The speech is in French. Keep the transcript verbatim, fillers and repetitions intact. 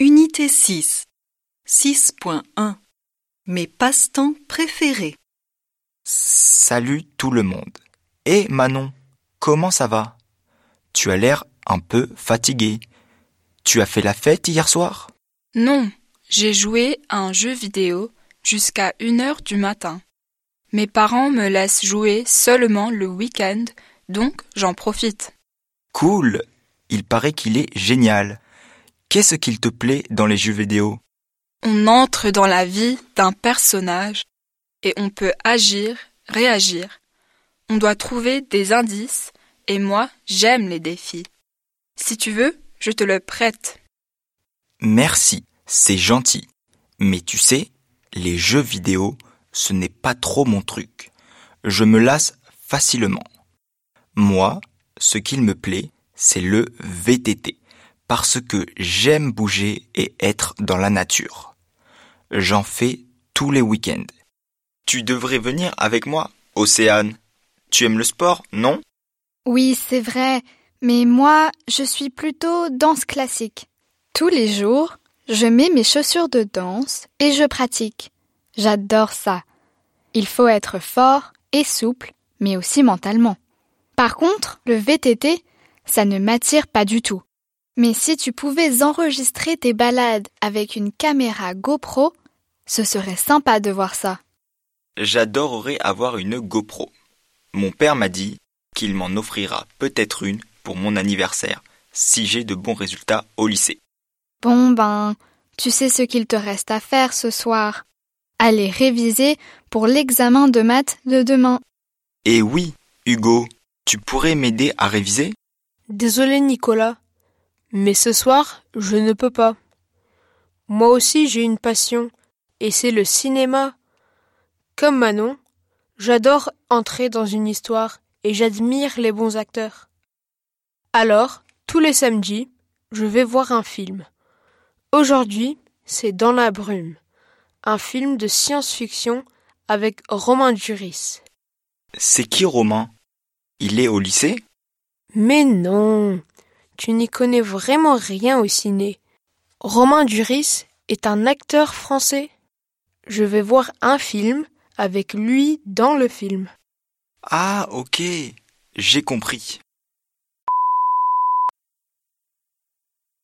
Unité six, six point un, mes passe-temps préférés. Salut tout le monde. Hé Manon, comment ça va? Tu as l'air un peu fatiguée. Tu as fait la fête hier soir? Non, j'ai joué à un jeu vidéo jusqu'à une heure du matin. Mes parents me laissent jouer seulement le week-end, donc j'en profite. Cool, il paraît qu'il est génial. Qu'est-ce qu'il te plaît dans les jeux vidéo? On entre dans la vie d'un personnage et on peut agir, réagir. On doit trouver des indices et moi, j'aime les défis. Si tu veux, je te le prête. Merci, c'est gentil. Mais tu sais, les jeux vidéo, ce n'est pas trop mon truc. Je me lasse facilement. Moi, ce qu'il me plaît, c'est le V T T. Parce que j'aime bouger et être dans la nature. J'en fais tous les week-ends. Tu devrais venir avec moi, Océane. Tu aimes le sport, non? Oui, c'est vrai, mais moi, je suis plutôt danse classique. Tous les jours, je mets mes chaussures de danse et je pratique. J'adore ça. Il faut être fort et souple, mais aussi mentalement. Par contre, le V T T, ça ne m'attire pas du tout. Mais si tu pouvais enregistrer tes balades avec une caméra GoPro, ce serait sympa de voir ça. J'adorerais avoir une GoPro. Mon père m'a dit qu'il m'en offrira peut-être une pour mon anniversaire, si j'ai de bons résultats au lycée. Bon ben, tu sais ce qu'il te reste à faire ce soir. Aller réviser pour l'examen de maths de demain. Eh oui, Hugo, tu pourrais m'aider à réviser? Désolé Nicolas. Mais ce soir, je ne peux pas. Moi aussi, j'ai une passion, et c'est le cinéma. Comme Manon, j'adore entrer dans une histoire et j'admire les bons acteurs. Alors, tous les samedis, je vais voir un film. Aujourd'hui, c'est Dans la brume, un film de science-fiction avec Romain Duris. C'est qui Romain? Il est au lycée? Mais non! Tu n'y connais vraiment rien au ciné. Romain Duris est un acteur français. Je vais voir un film avec lui dans le film. Ah, ok, j'ai compris.